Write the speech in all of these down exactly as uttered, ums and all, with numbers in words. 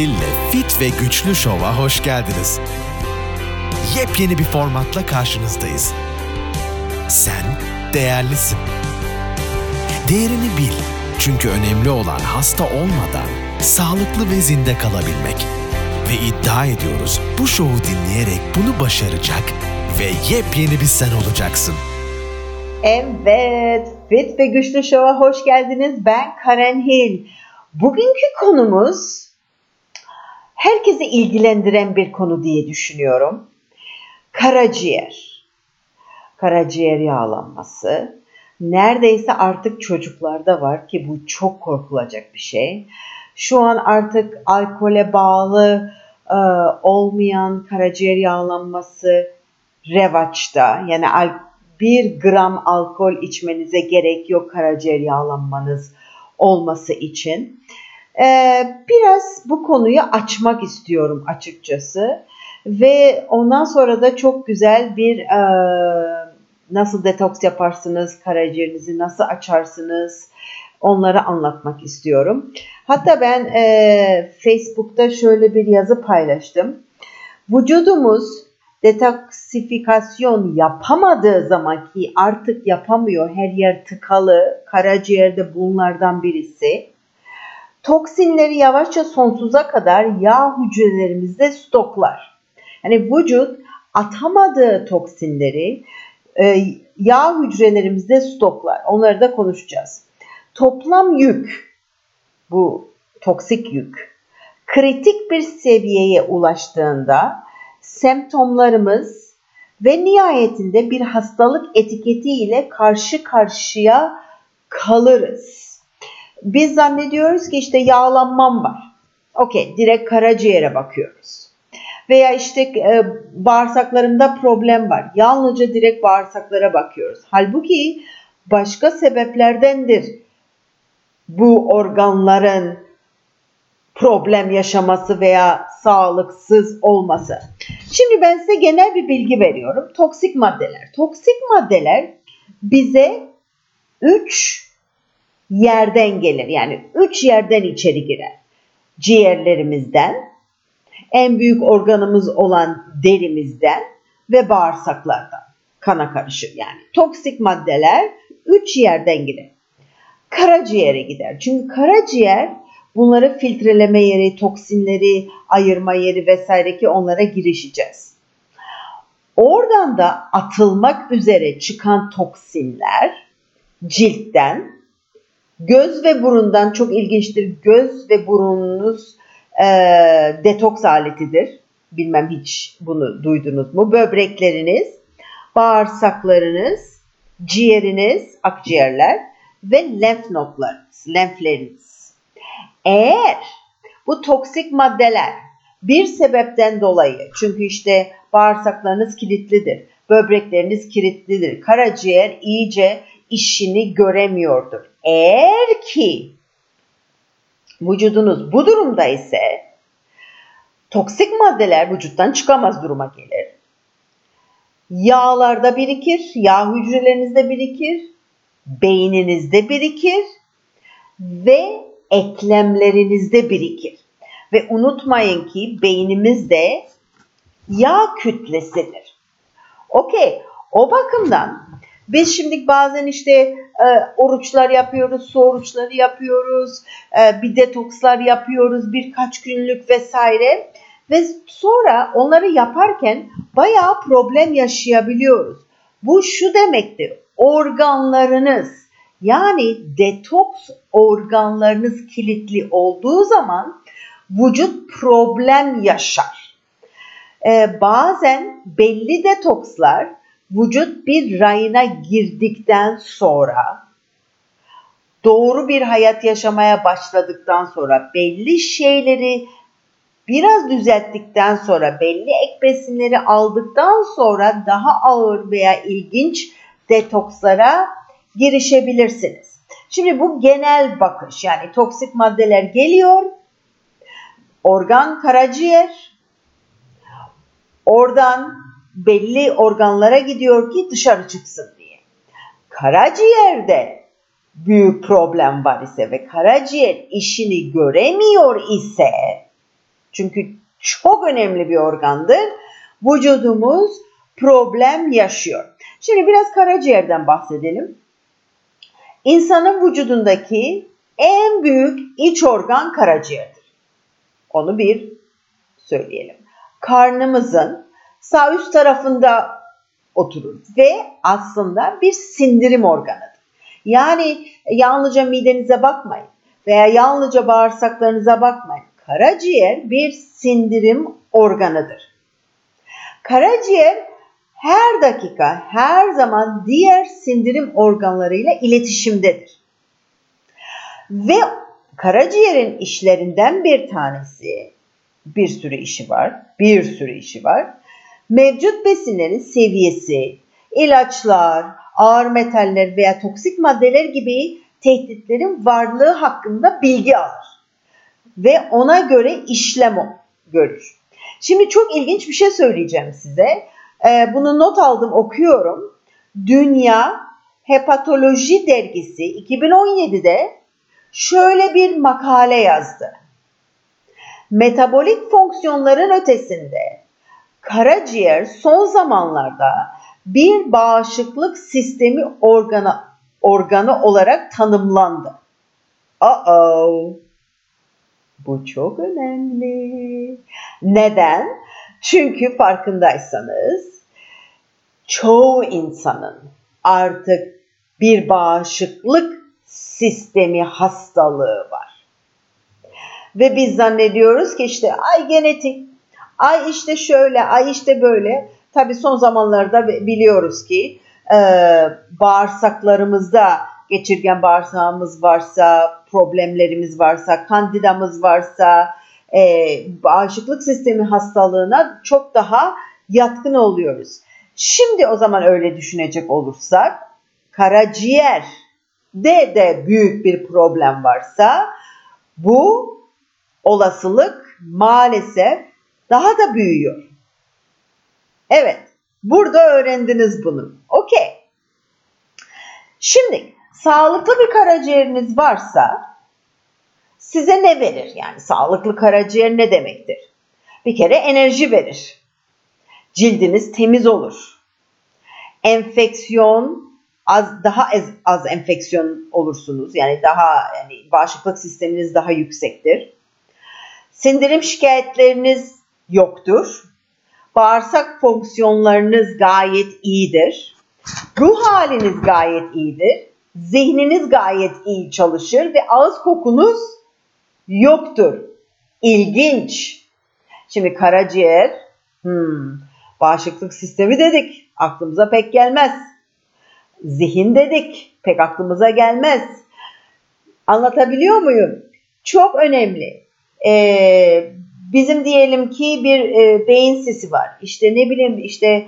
Hill'le Fit ve Güçlü Şov'a hoş geldiniz. Yepyeni bir formatla karşınızdayız. Sen değerlisin. Değerini bil. Çünkü önemli olan hasta olmadan sağlıklı ve zinde kalabilmek. Ve iddia ediyoruz, bu şovu dinleyerek bunu başaracak ve yepyeni bir sen olacaksın. Evet, Fit ve Güçlü Şov'a hoş geldiniz. Ben Karen Hill. Bugünkü konumuz herkesi ilgilendiren bir konu diye düşünüyorum. Karaciğer, karaciğer yağlanması neredeyse artık çocuklarda var ki bu çok korkulacak bir şey. Şu an artık alkole bağlı e, olmayan karaciğer yağlanması revaçta. Yani bir gram alkol içmenize gerek yok karaciğer yağlanmanız olması için. E, biraz bu konuyu açmak istiyorum açıkçası. Ve ondan sonra da çok güzel bir e, nasıl detoks yaparsınız, karaciğerinizi nasıl açarsınız onları anlatmak istiyorum. Hatta ben e, Facebook'ta şöyle bir yazı paylaştım. Vücudumuz detoksifikasyon yapamadığı zaman ki artık yapamıyor, her yer tıkalı, karaciğerde bunlardan birisi. Toksinleri yavaşça sonsuza kadar yağ hücrelerimizde stoklar. Yani vücut atamadığı toksinleri e, yağ hücrelerimizde stoklar. Onları da konuşacağız. Toplam yük, bu toksik yük, kritik bir seviyeye ulaştığında semptomlarımız ve nihayetinde bir hastalık etiketiyle karşı karşıya kalırız. Biz zannediyoruz ki işte yağlanmam var. Okey, direkt karaciğere bakıyoruz. Veya işte bağırsaklarımda problem var. Yalnızca direkt bağırsaklara bakıyoruz. Halbuki başka sebeplerdendir bu organların problem yaşaması veya sağlıksız olması. Şimdi ben size genel bir bilgi veriyorum. Toksik maddeler. Toksik maddeler bize üç yerden gelir. Yani üç yerden içeri girer. Ciğerlerimizden, en büyük organımız olan derimizden ve bağırsaklardan kana karışır. Yani toksik maddeler üç yerden girer. Karaciğere gider. Çünkü karaciğer bunları filtreleme yeri, toksinleri ayırma yeri vesaire ki onlara girişeceğiz. Oradan da atılmak üzere çıkan toksinler ciltten, göz ve burundan, çok ilginçtir, göz ve burununuz E, detoks aletidir. Bilmem hiç bunu duydunuz mu? Böbrekleriniz, bağırsaklarınız, ciğeriniz, akciğerler ve lenf nodlarınız, lenfleriniz. Eğer bu toksik maddeler bir sebepten dolayı, çünkü işte bağırsaklarınız kilitlidir, böbrekleriniz kilitlidir, karaciğer iyice işini göremiyordur. Eğer ki vücudunuz bu durumda ise toksik maddeler vücuttan çıkamaz duruma gelir. Yağlarda birikir, yağ hücrelerinizde birikir, beyninizde birikir ve eklemlerinizde birikir. Ve unutmayın ki beynimiz de yağ kütlesidir. Okey, o bakımdan biz şimdi bazen işte oruçlar yapıyoruz, su oruçları yapıyoruz, bir detokslar yapıyoruz, birkaç günlük vesaire. Ve sonra onları yaparken bayağı problem yaşayabiliyoruz. Bu şu demektir, organlarınız, yani detoks organlarınız kilitli olduğu zaman vücut problem yaşar. Ee, bazen belli detokslar, vücut bir rayına girdikten sonra, doğru bir hayat yaşamaya başladıktan sonra, belli şeyleri biraz düzelttikten sonra, belli ek besinleri aldıktan sonra daha ağır veya ilginç detokslara girişebilirsiniz. Şimdi bu genel bakış, yani toksik maddeler geliyor, organ karaciğer, oradan belli organlara gidiyor ki dışarı çıksın diye. Karaciğerde büyük problem var ise ve karaciğer işini göremiyor ise Çünkü çok önemli bir organdır. Vücudumuz problem yaşıyor. Şimdi biraz karaciğerden bahsedelim. İnsanın vücudundaki en büyük iç organ karaciğerdir. Onu bir söyleyelim. Karnımızın sağ üst tarafında oturur ve aslında bir sindirim organıdır. Yani yalnızca midenize bakmayın veya yalnızca bağırsaklarınıza bakmayın. Karaciğer bir sindirim organıdır. Karaciğer her dakika, her zaman diğer sindirim organlarıyla iletişimdedir. Ve karaciğerin işlerinden bir tanesi, bir sürü işi var, bir sürü işi var. Mevcut besinlerin seviyesi, ilaçlar, ağır metaller veya toksik maddeler gibi tehditlerin varlığı hakkında bilgi alır. Ve ona göre işlem görür. Şimdi çok ilginç bir şey söyleyeceğim size. Bunu not aldım, okuyorum. Dünya Hepatoloji Dergisi iki bin on yedi'de şöyle bir makale yazdı. Metabolik fonksiyonların ötesinde karaciğer son zamanlarda bir bağışıklık sistemi organı, organı olarak tanımlandı. Uh-oh. Bu çok önemli. Neden? Çünkü farkındaysanız çoğu insanın artık bir bağışıklık sistemi hastalığı var. Ve biz zannediyoruz ki işte ay genetik, ay işte şöyle, ay işte böyle. Tabii son zamanlarda biliyoruz ki e, bağırsaklarımızda geçirgen bağırsağımız varsa, problemlerimiz varsa, kandidamız varsa e, bağışıklık sistemi hastalığına çok daha yatkın oluyoruz. Şimdi o zaman öyle düşünecek olursak karaciğerde de büyük bir problem varsa bu olasılık maalesef daha da büyüyor. Evet, burada öğrendiniz bunu. Okey. Şimdi sağlıklı bir karaciğeriniz varsa size ne verir? Yani sağlıklı karaciğer ne demektir? Bir kere enerji verir. Cildiniz temiz olur. Enfeksiyon az daha az, az enfeksiyon olursunuz. Yani daha yani bağışıklık sisteminiz daha yüksektir. Sindirim şikayetleriniz yoktur. Bağırsak fonksiyonlarınız gayet iyidir. Ruh haliniz gayet iyidir. Zihniniz gayet iyi çalışır ve ağız kokunuz yoktur. İlginç. Şimdi karaciğer, hmm, bağışıklık sistemi dedik. Aklımıza pek gelmez. Zihin dedik. Pek aklımıza gelmez. Anlatabiliyor muyum? Çok önemli. Ee, bizim diyelim ki bir e, beyin sisi var. İşte ne bileyim işte...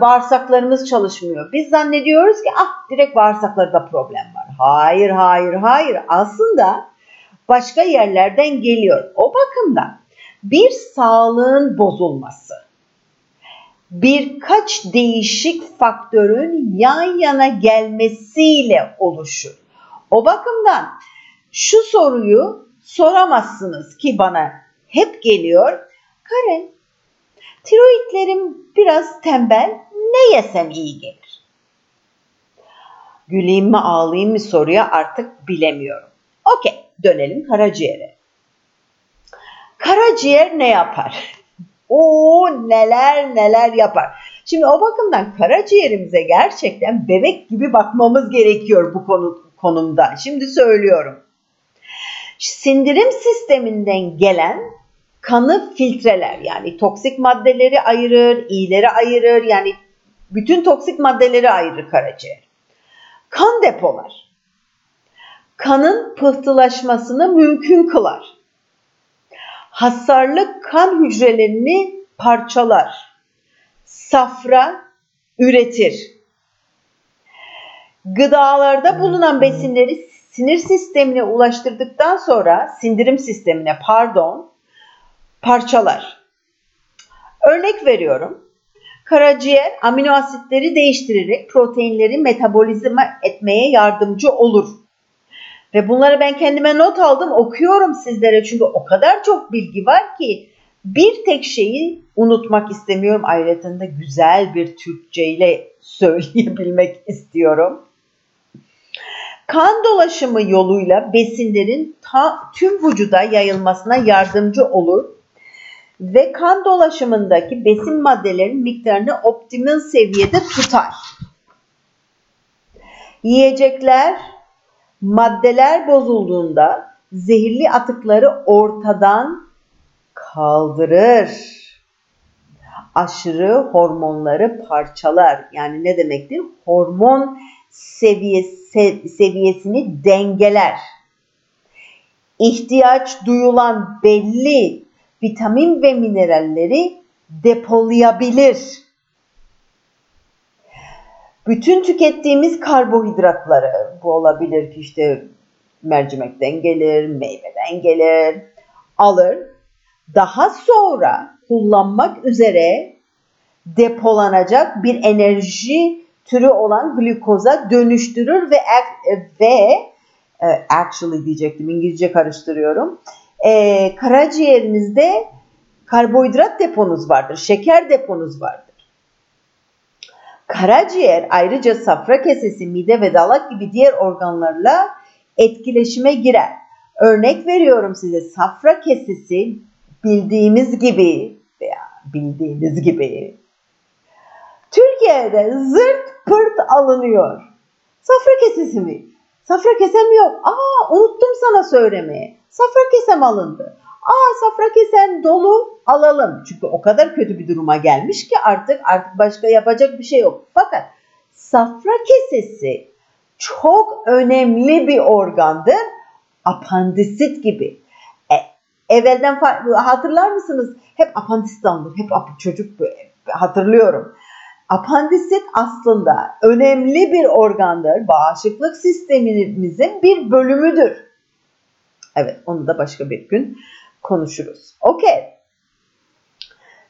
Bağırsaklarımız çalışmıyor. Biz zannediyoruz ki ah direkt bağırsaklarda problem var. Hayır, hayır, hayır. Aslında başka yerlerden geliyor. O bakımdan bir sağlığın bozulması, birkaç değişik faktörün yan yana gelmesiyle oluşur. O bakımdan şu soruyu soramazsınız ki bana hep geliyor. Karen, tiroidlerim biraz tembel, ne yesem iyi gelir? Güleyim mi ağlayayım mı soruya artık bilemiyorum. Okey, dönelim karaciğere. Karaciğer ne yapar? Oo, neler neler yapar. Şimdi o bakımdan karaciğerimize gerçekten bebek gibi bakmamız gerekiyor bu konu, konumda. Şimdi söylüyorum. Sindirim sisteminden gelen kanı filtreler, yani toksik maddeleri ayırır, iyileri ayırır, yani bütün toksik maddeleri ayırır karaciğer. Kan depolar. Kanın pıhtılaşmasını mümkün kılar. Hasarlı kan hücrelerini parçalar. Safra üretir. Gıdalarda bulunan besinleri sinir sistemine ulaştırdıktan sonra, sindirim sistemine pardon, parçalar. Örnek veriyorum. Karaciğer amino asitleri değiştirerek proteinleri metabolizma etmeye yardımcı olur. Ve bunları ben kendime not aldım, okuyorum sizlere çünkü o kadar çok bilgi var ki Bir tek şeyi unutmak istemiyorum. Ayrıca da güzel bir Türkçeyle söyleyebilmek istiyorum. Kan dolaşımı yoluyla besinlerin ta, tüm vücuda yayılmasına yardımcı olur ve kan dolaşımındaki besin maddelerinin miktarını optimum seviyede tutar. Yiyecekler, maddeler bozulduğunda zehirli atıkları ortadan kaldırır. Aşırı hormonları parçalar. Yani ne demektir? Hormon seviyesi, seviyesini dengeler. İhtiyaç duyulan belli vitamin ve mineralleri depolayabilir. Bütün tükettiğimiz karbohidratları, bu olabilir ki işte mercimekten gelir, meyveden gelir, alır. Daha sonra kullanmak üzere depolanacak bir enerji türü olan glukoza dönüştürür ve ve actually diyecektim, İngilizce karıştırıyorum. E, karaciğerinizde karbohidrat deponuz vardır, şeker deponuz vardır. Karaciğer ayrıca safra kesesi, mide ve dalak gibi diğer organlarla etkileşime girer. Örnek veriyorum size, safra kesesi bildiğimiz gibi veya bildiğiniz gibi Türkiye'de zırt pırt alınıyor. Safra kesesi mi? Safra kesem yok. Aa, unuttum sana söylemeye. Safra kesem alındı. Aa, safra kesen dolu, alalım. Çünkü o kadar kötü bir duruma gelmiş ki artık artık başka yapacak bir şey yok. Fakat safra kesesi çok önemli bir organdır. Apandisit gibi. E, evvelden hatırlar mısınız? Hep apandisit alınır. Hep çocuk hatırlıyorum. Apandisit aslında önemli bir organdır. Bağışıklık sistemimizin bir bölümüdür. Evet, onu da başka bir gün konuşuruz. Okey.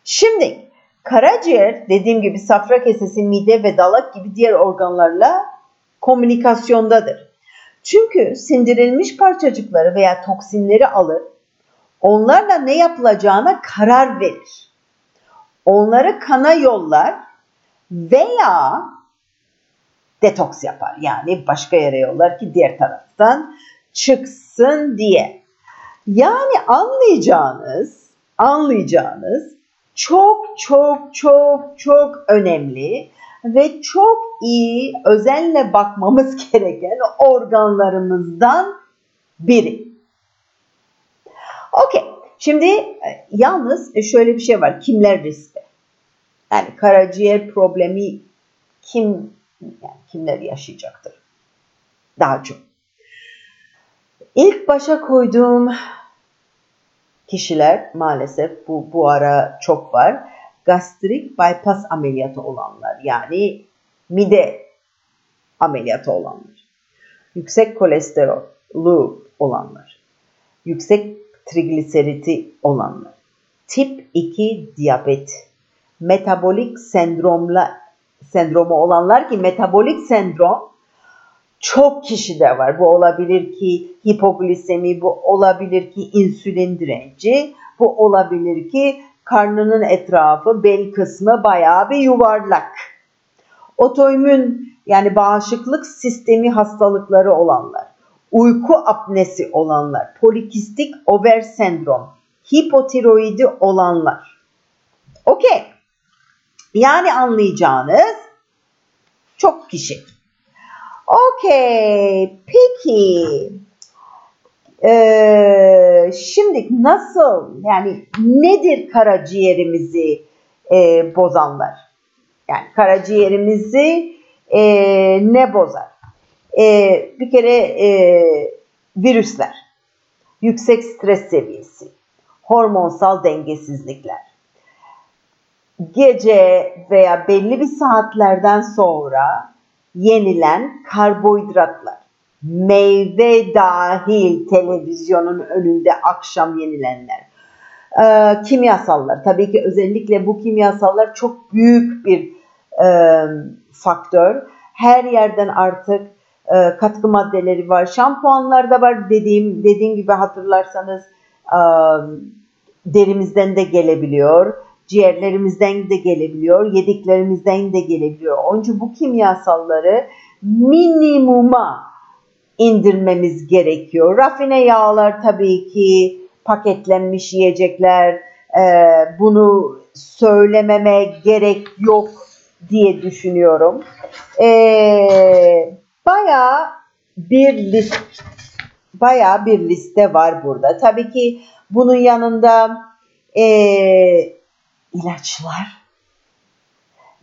Şimdi karaciğer, dediğim gibi safra kesesi, mide ve dalak gibi diğer organlarla komünikasyondadır. Çünkü sindirilmiş parçacıkları veya toksinleri alır, onlarla ne yapılacağına karar verir. Onları kana yollar veya detoks yapar. Yani başka yere yollar ki diğer taraftan çıksın diye. Yani anlayacağınız, anlayacağınız çok çok çok çok önemli ve çok iyi özenle bakmamız gereken organlarımızdan biri. Okey. Şimdi yalnız şöyle bir şey var. Kimler riskli? Yani karaciğer problemi kim, yani kimler yaşayacaktır? Daha çok. İlk başa koyduğum kişiler maalesef bu, bu ara çok var. Gastrik bypass ameliyatı olanlar, yani mide ameliyatı olanlar. Yüksek kolesterolü olanlar. Yüksek trigliseriti olanlar. Tip iki diyabet. Metabolik sendromla sendromu olanlar ki metabolik sendrom çok kişide var. Bu olabilir ki hipoglisemi, bu olabilir ki insülin direnci, bu olabilir ki karnının etrafı, bel kısmı bayağı bir yuvarlak. Otoimmün, yani bağışıklık sistemi hastalıkları olanlar, uyku apnesi olanlar, polikistik over sendrom, hipotiroidi olanlar. Okey. Yani anlayacağınız çok kişi. Okey, peki ee, şimdi nasıl, yani nedir karaciğerimizi e, bozanlar? Yani karaciğerimizi e, ne bozar? E, bir kere e, virüsler, yüksek stres seviyesi, hormonsal dengesizlikler, gece veya belli bir saatlerden sonra yenilen karbohidratlar, meyve dahil televizyonun önünde akşam yenilenler, e, kimyasallar. Tabii ki özellikle bu kimyasallar çok büyük bir e, faktör. Her yerden artık e, katkı maddeleri var, şampuanlar da var. Dediğim dediğim gibi hatırlarsanız e, derimizden de gelebiliyor, ciğerlerimizden de gelebiliyor, yediklerimizden de gelebiliyor. Onun için bu kimyasalları minimuma indirmemiz gerekiyor. Rafine yağlar tabii ki, paketlenmiş yiyecekler, e, bunu söylememe gerek yok diye düşünüyorum. E, bayağı bir list, bayağı bir liste var burada. Tabii ki bunun yanında e, ilaçlar,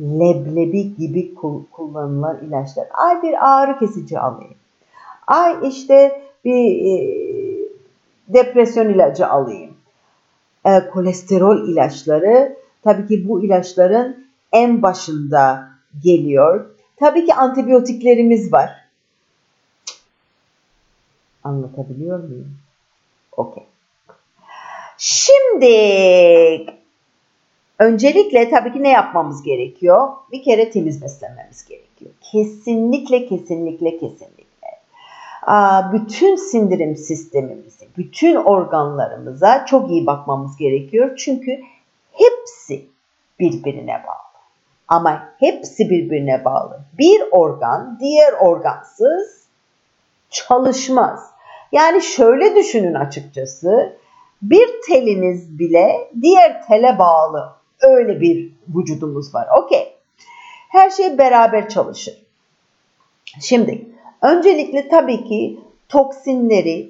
leblebi gibi kullanılan ilaçlar. Ay bir ağrı kesici alayım. Ay işte bir e, depresyon ilacı alayım. E, kolesterol ilaçları, tabii ki bu ilaçların en başında geliyor. Tabii ki antibiyotiklerimiz var. Anlatabiliyor muyum? Okey. Şimdi öncelikle tabii ki ne yapmamız gerekiyor? Bir kere temiz beslenmemiz gerekiyor. Kesinlikle, kesinlikle, kesinlikle. Bütün sindirim sistemimizi, bütün organlarımıza çok iyi bakmamız gerekiyor. Çünkü hepsi birbirine bağlı. Ama hepsi birbirine bağlı. Bir organ diğer organsız çalışmaz. Yani şöyle düşünün açıkçası. Bir teliniz bile diğer tele bağlı. Öyle bir vücudumuz var. Okey. Her şey beraber çalışır. Şimdi öncelikle tabii ki toksinleri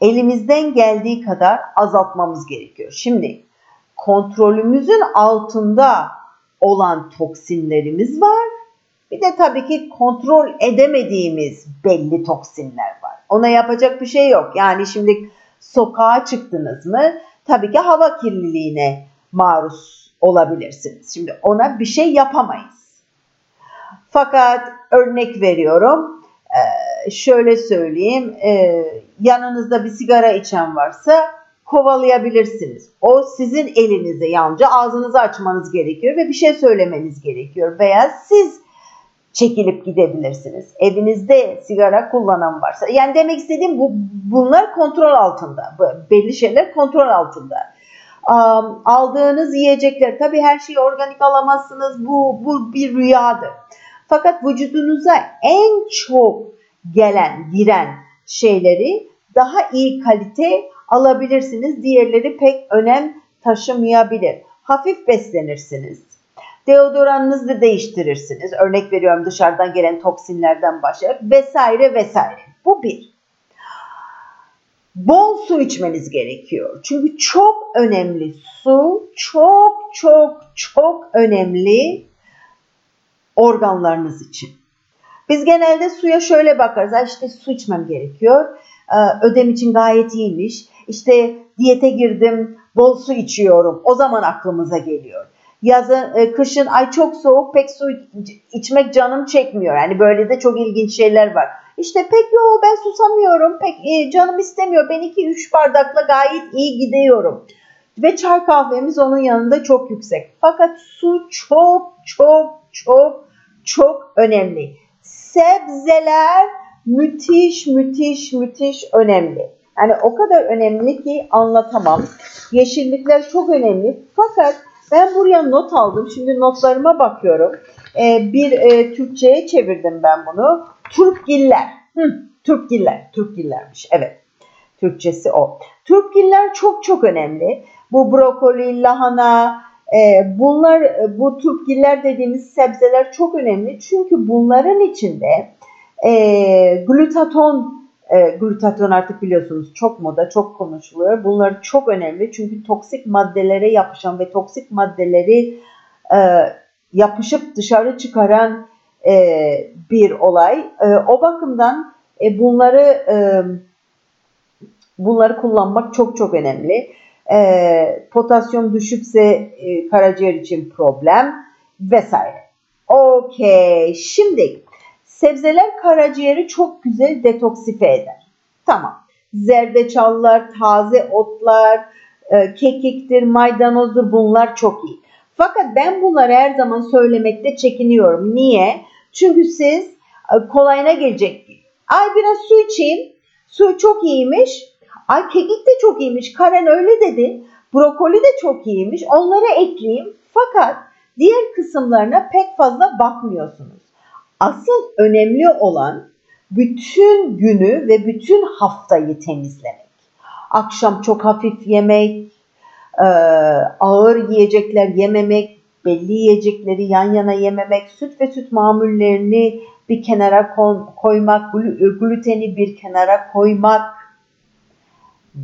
elimizden geldiği kadar azaltmamız gerekiyor. Şimdi kontrolümüzün altında olan toksinlerimiz var. Bir de tabii ki kontrol edemediğimiz belli toksinler var. Ona yapacak bir şey yok. Yani şimdi sokağa çıktınız mı? Tabii ki hava kirliliğine maruz olabilirsiniz. Şimdi ona bir şey yapamayız. Fakat örnek veriyorum. Ee, şöyle söyleyeyim, e, yanınızda bir sigara içen varsa kovalayabilirsiniz. O sizin elinize yalnızca ağzınızı açmanız gerekiyor ve bir şey söylemeniz gerekiyor. Veya siz çekilip gidebilirsiniz. Evinizde sigara kullanan varsa. Yani demek istediğim bu, bunlar kontrol altında. Belli şeyler kontrol altında. Um, aldığınız yiyecekler, tabii her şeyi organik alamazsınız. Bu, bu bir rüyadır. Fakat vücudunuza en çok gelen, giren şeyleri daha iyi kalite alabilirsiniz. Diğerleri pek önem taşımayabilir. Hafif beslenirsiniz. Deodoranınızı da değiştirirsiniz. Örnek veriyorum, dışarıdan gelen toksinlerden başlayarak vesaire vesaire. Bu bir. Bol su içmeniz gerekiyor. Çünkü çok önemli su, çok çok çok önemli organlarınız için. Biz genelde suya şöyle bakarız. Ha işte su içmem gerekiyor. Ödem için gayet iyiymiş. İşte diyete girdim, bol su içiyorum. O zaman aklımıza geliyor. Yazın, kışın ay çok soğuk, pek su içmek canım çekmiyor. Yani böyle de çok ilginç şeyler var. İşte pek yo ben susamıyorum, pek canım istemiyor. Ben iki üç bardakla gayet iyi gidiyorum. Ve çay kahvemiz onun yanında çok yüksek. Fakat su çok çok çok çok önemli. Sebzeler müthiş müthiş müthiş önemli. Yani o kadar önemli ki anlatamam. Yeşillikler çok önemli. Fakat ben buraya not aldım. Şimdi notlarıma bakıyorum. Ee, bir e, Türkçe'ye çevirdim ben bunu. Turpgiller. Hı, Turpgiller. Turpgillermiş. Evet. Türkçesi o. Turpgiller çok çok önemli. Bu brokoli, lahana, bunlar, bu turpgiller dediğimiz sebzeler çok önemli çünkü bunların içinde e, glutaton, e, glutaton artık biliyorsunuz çok moda, çok konuşuluyor. Bunlar çok önemli çünkü toksik maddelere yapışan ve toksik maddeleri e, yapışıp dışarı çıkaran e, bir olay. E, o bakımdan e, bunları e, bunları kullanmak çok çok önemli. E, potasyum düşükse e, karaciğer için problem vesaire. Okey. Şimdi sebzeler karaciğeri çok güzel detoksife eder. Tamam. Zerdeçallar, taze otlar, e, kekiktir, maydanozdur, bunlar çok iyi. Fakat ben bunları her zaman söylemekte çekiniyorum. Niye? Çünkü siz e, kolayına gelecek. Ay biraz su içeyim. Su çok iyiymiş. Ay kekik de çok iyiymiş, Karen öyle dedi, brokoli de çok iyiymiş, onları ekleyeyim. Fakat diğer kısımlarına pek fazla bakmıyorsunuz. Asıl önemli olan bütün günü ve bütün haftayı temizlemek. Akşam çok hafif yemek, ağır yiyecekler yememek, belli yiyecekleri yan yana yememek, süt ve süt mamullerini bir kenara koymak, gluteni bir kenara koymak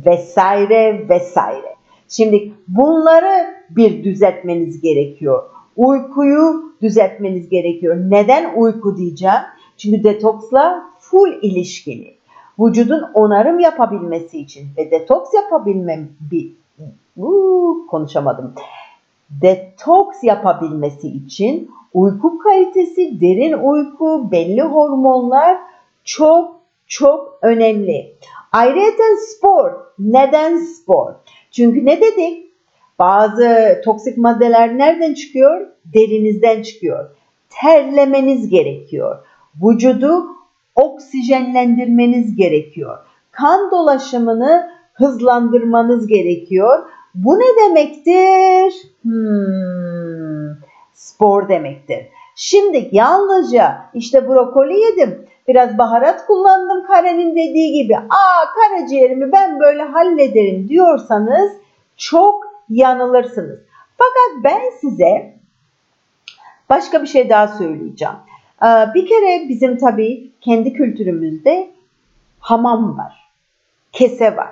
vesaire vesaire. Şimdi bunları bir düzeltmeniz gerekiyor. Uykuyu düzeltmeniz gerekiyor. Neden uyku diyeceğim? Çünkü detoksla full ilişkili. Vücudun onarım yapabilmesi için ve detoks yapabilmem bir Uuu, konuşamadım. Detoks yapabilmesi için uyku kalitesi, derin uyku, belli hormonlar çok çok önemli. Ayrıca spor. Neden spor? Çünkü ne dedik? Bazı toksik maddeler nereden çıkıyor? Derinizden çıkıyor. Terlemeniz gerekiyor. Vücudu oksijenlendirmeniz gerekiyor. Kan dolaşımını hızlandırmanız gerekiyor. Bu ne demektir? Hmm, spor demektir. Şimdi yalnızca işte brokoli yedim, biraz baharat kullandım Karen'in dediği gibi, aa karaciğerimi ben böyle hallederim diyorsanız çok yanılırsınız. Fakat ben size başka bir şey daha söyleyeceğim. Bir kere bizim tabii kendi kültürümüzde hamam var, kese var.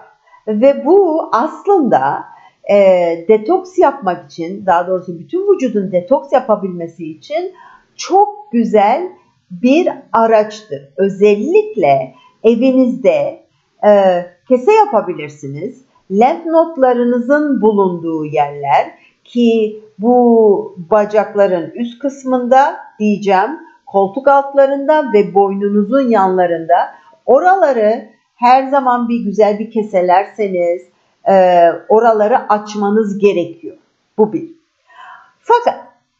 Ve bu aslında e, detoks yapmak için, daha doğrusu bütün vücudun detoks yapabilmesi için çok güzel bir araçtır. Özellikle evinizde e, kese yapabilirsiniz. Lenf nodlarınızın bulunduğu yerler, ki bu bacakların üst kısmında diyeceğim, koltuk altlarında ve boynunuzun yanlarında, oraları her zaman bir güzel bir keselerseniz e, oraları açmanız gerekiyor. Bu bir. Fakat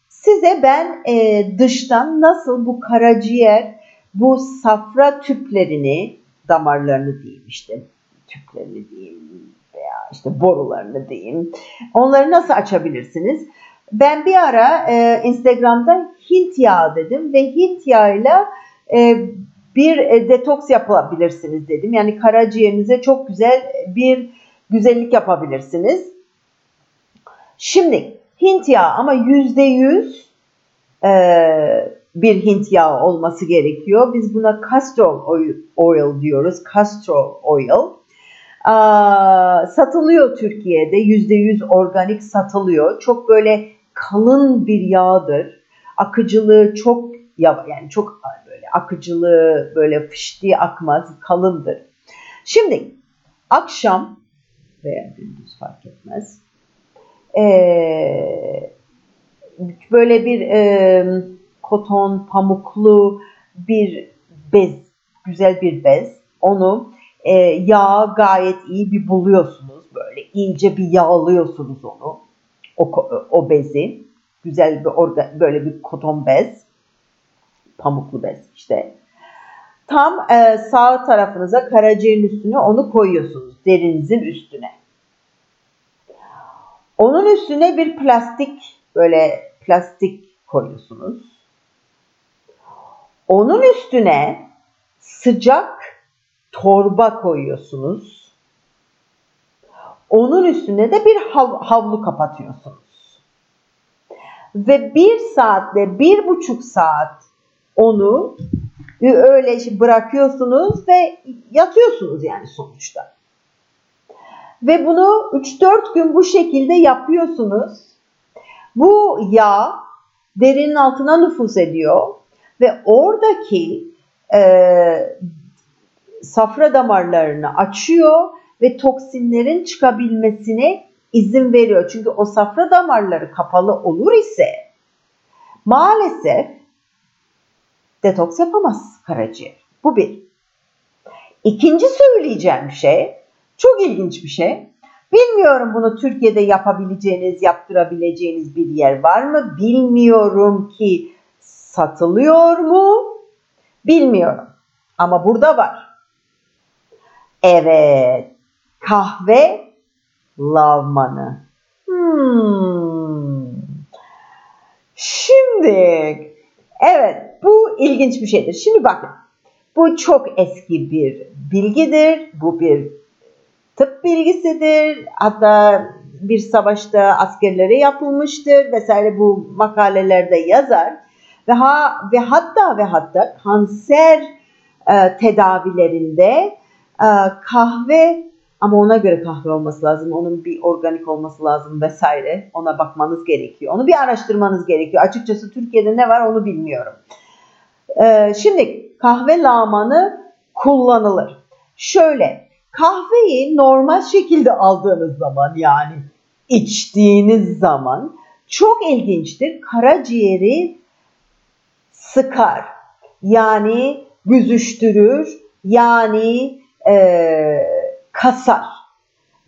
size ben e, dıştan nasıl bu karaciğer, bu safra tüplerini, damarlarını diyeyim işte, tüplerini diyeyim veya işte borularını diyeyim, onları nasıl açabilirsiniz? Ben bir ara e, Instagram'da Hint yağı dedim ve Hint yağıyla e, bir detoks yapabilirsiniz dedim. Yani karaciğerinize çok güzel bir güzellik yapabilirsiniz. Şimdi Hint yağı ama yüzde yüz bir Hint yağı olması gerekiyor. Biz buna castor oil diyoruz. Castor oil. Satılıyor Türkiye'de. yüzde yüz organik satılıyor. Çok böyle kalın bir yağdır. Akıcılığı çok, yani çok akıcılığı böyle fış diye akmaz, kalındır. Şimdi akşam veya gündüz fark etmez. Ee, böyle bir e, koton, pamuklu bir bez, güzel bir bez. Onu e, yağı gayet iyi bir buluyorsunuz. Böyle ince bir yağlıyorsunuz onu. O, o bezi. Güzel bir orga, böyle bir koton bez. Pamuklu bez işte. Tam e, sağ tarafınıza, karaciğerin üstüne onu koyuyorsunuz. Derinizin üstüne. Onun üstüne bir plastik, böyle plastik koyuyorsunuz. Onun üstüne sıcak torba koyuyorsunuz. Onun üstüne de bir hav- havlu kapatıyorsunuz. Ve bir saatle bir buçuk saat onu öyle bırakıyorsunuz ve yatıyorsunuz yani sonuçta. Ve bunu üç dört gün bu şekilde yapıyorsunuz. Bu yağ derinin altına nüfuz ediyor ve oradaki e, safra damarlarını açıyor ve toksinlerin çıkabilmesine izin veriyor. Çünkü o safra damarları kapalı olur ise maalesef detoks yapamaz karaciğer. Bu bir. İkinci söyleyeceğim şey, çok ilginç bir şey. Bilmiyorum bunu Türkiye'de yapabileceğiniz, yaptırabileceğiniz bir yer var mı? Bilmiyorum ki satılıyor mu? Bilmiyorum. Ama burada var. Evet. kahve lavmanı. Hmm. Şimdi evet, bu ilginç bir şeydir. Şimdi bakın, bu çok eski bir bilgidir. Bu bir tıp bilgisidir. Hatta bir savaşta askerlere yapılmıştır vesaire, bu makalelerde yazar. Ve, ha, ve hatta ve hatta kanser e, tedavilerinde e, kahve, ama ona göre kahve olması lazım, onun bir organik olması lazım vesaire, ona bakmanız gerekiyor. Onu bir araştırmanız gerekiyor. Açıkçası Türkiye'de ne var onu bilmiyorum. E, şimdi kahve lağmanı kullanılır. Şöyle, kahveyi normal şekilde aldığınız zaman, yani içtiğiniz zaman çok ilginçtir. Karaciğeri sıkar, yani büzüştürür, yani e, kasar.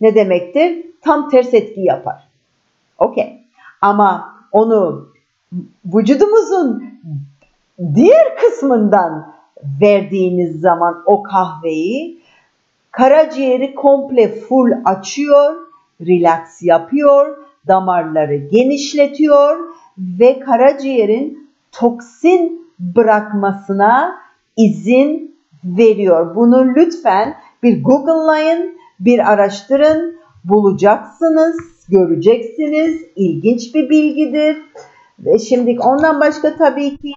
Ne demektir? Tam ters etki yapar. Okey. Ama onu vücudumuzun diğer kısmından verdiğiniz zaman o kahveyi, karaciğeri komple full açıyor, relax yapıyor, damarları genişletiyor ve karaciğerin toksin bırakmasına izin veriyor. Bunu lütfen bir Google'layın, bir araştırın, bulacaksınız, göreceksiniz. İlginç bir bilgidir. Ve şimdi ondan başka tabii ki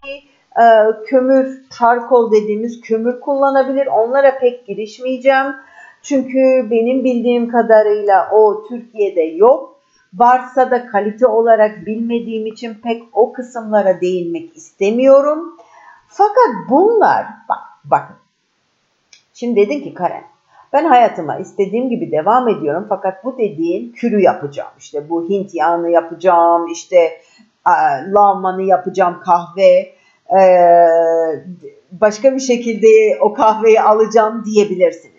e, kömür, çarkol dediğimiz kömür kullanabilir. Onlara pek girişmeyeceğim. Çünkü benim bildiğim kadarıyla o Türkiye'de yok. Varsa da kalite olarak bilmediğim için pek o kısımlara değinmek istemiyorum. Fakat bunlar, bak bakın. Şimdi dedin ki Karen, ben hayatıma istediğim gibi devam ediyorum fakat bu dediğin kürü yapacağım. İşte bu Hint yağını yapacağım, işte lavmanı yapacağım, kahve, başka bir şekilde o kahveyi alacağım diyebilirsiniz.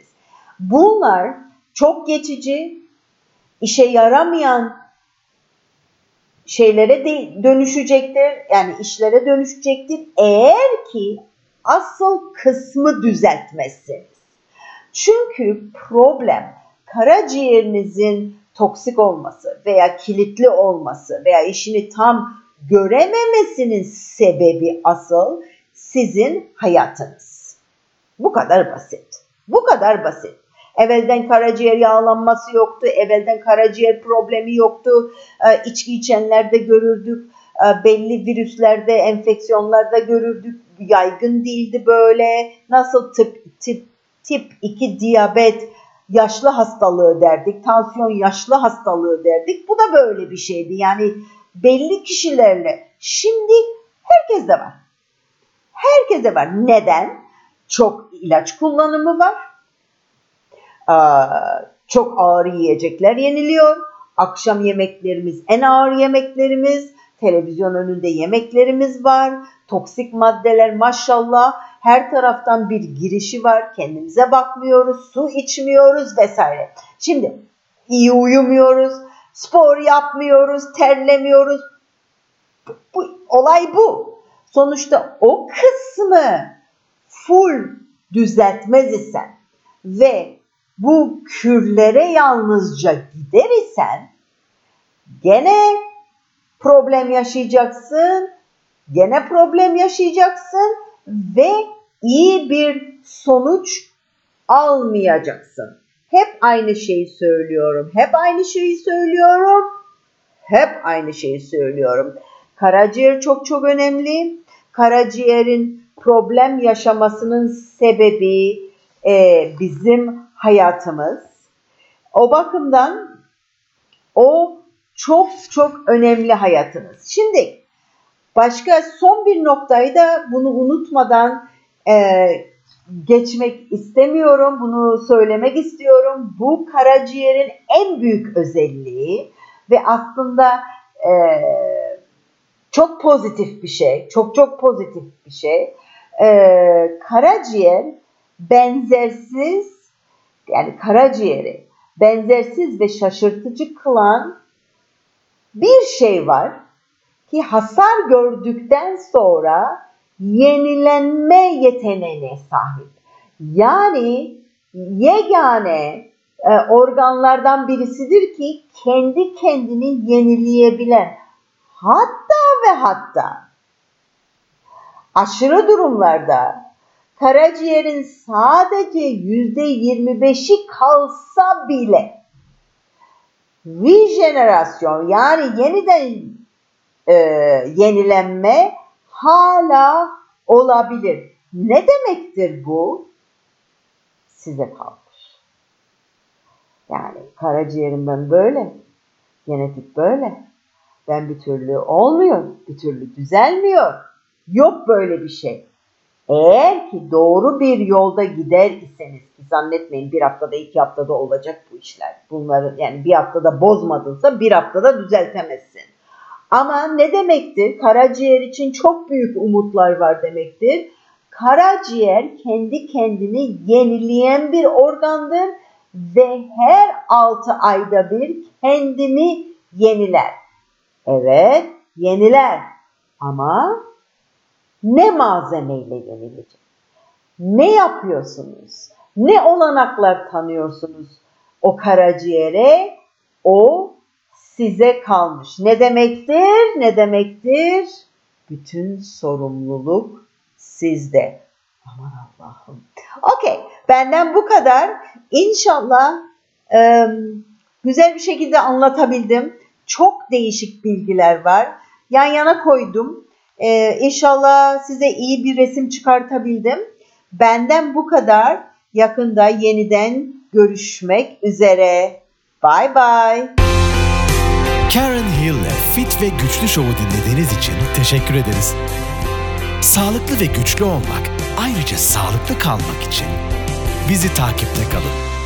Bunlar çok geçici, işe yaramayan şeylere de dönüşecektir. Yani işlere dönüşecektir. Eğer ki asıl kısmı düzeltmezseniz. Çünkü problem karaciğerinizin toksik olması veya kilitli olması veya işini tam görememesinin sebebi asıl sizin hayatınız. Bu kadar basit. Bu kadar basit. Evvelden karaciğer yağlanması yoktu, evvelden karaciğer problemi yoktu, e, içki içenlerde görürdük, e, belli virüslerde, enfeksiyonlarda görürdük, yaygın değildi böyle. Nasıl tip, tip, tip iki diyabet yaşlı hastalığı derdik, tansiyon yaşlı hastalığı derdik, bu da böyle bir şeydi. Yani belli kişilerle, şimdi herkes de var, herkese var. Neden? Çok ilaç kullanımı var. Çok ağır yiyecekler yeniliyor. Akşam yemeklerimiz en ağır yemeklerimiz. Televizyon önünde yemeklerimiz var. Toksik maddeler maşallah her taraftan bir girişi var. Kendimize bakmıyoruz, su içmiyoruz vesaire. Şimdi iyi uyumuyoruz, spor yapmıyoruz, terlemiyoruz. Bu, bu, olay bu. Sonuçta o kısmı full düzeltmez isen ve bu kürlere yalnızca gider isen gene problem yaşayacaksın, gene problem yaşayacaksın ve iyi bir sonuç almayacaksın. Hep aynı şeyi söylüyorum, hep aynı şeyi söylüyorum, hep aynı şeyi söylüyorum. Karaciğer çok çok önemli. Karaciğerin problem yaşamasının sebebi e, bizim hayatımız. O bakımdan o çok çok önemli hayatınız. Şimdi başka son bir noktayı da bunu unutmadan e, geçmek istemiyorum. Bunu söylemek istiyorum. Bu karaciğerin en büyük özelliği ve aslında e, çok pozitif bir şey. Çok çok pozitif bir şey. E, karaciğer benzersiz, yani karaciğeri benzersiz ve şaşırtıcı kılan bir şey var ki hasar gördükten sonra yenilenme yeteneğine sahip. Yani yegane e, organlardan birisidir ki kendi kendini yenileyebilen, hatta ve hatta aşırı durumlarda karaciğerin sadece yüzde yirmi beşi kalsa bile rejenerasyon, yani yeniden e, yenilenme hala olabilir. Ne demektir bu? Size kalmış. Yani karaciğerim ben böyle, genetik böyle. Ben bir türlü olmuyor, bir türlü düzelmiyor. Yok böyle bir şey. Eğer ki doğru bir yolda gider iseniz, zannetmeyin bir haftada iki haftada olacak bu işler. Bunları yani bir haftada bozmadınsa bir haftada düzeltemezsin. Ama ne demektir? Karaciğer için çok büyük umutlar var demektir. Karaciğer kendi kendini yenileyen bir organdır ve her altı ayda bir kendini yeniler. Evet, yeniler. Ama ne malzemeyle yenilecek? Ne yapıyorsunuz? Ne olanaklar tanıyorsunuz o karaciğere? O size kalmış. Ne demektir? Ne demektir? Bütün sorumluluk sizde. Aman Allah'ım. Okey. Benden bu kadar. İnşallah e, güzel bir şekilde anlatabildim. Çok değişik bilgiler var. Yan yana koydum. E, inşallah size iyi bir resim çıkartabildim. Benden bu kadar. Yakında yeniden görüşmek üzere. Bye bye. Karen Hill'le Fit ve Güçlü Şov'u dinlediğiniz için teşekkür ederiz. Sağlıklı ve güçlü olmak, ayrıca sağlıklı kalmak için bizi takipte kalın.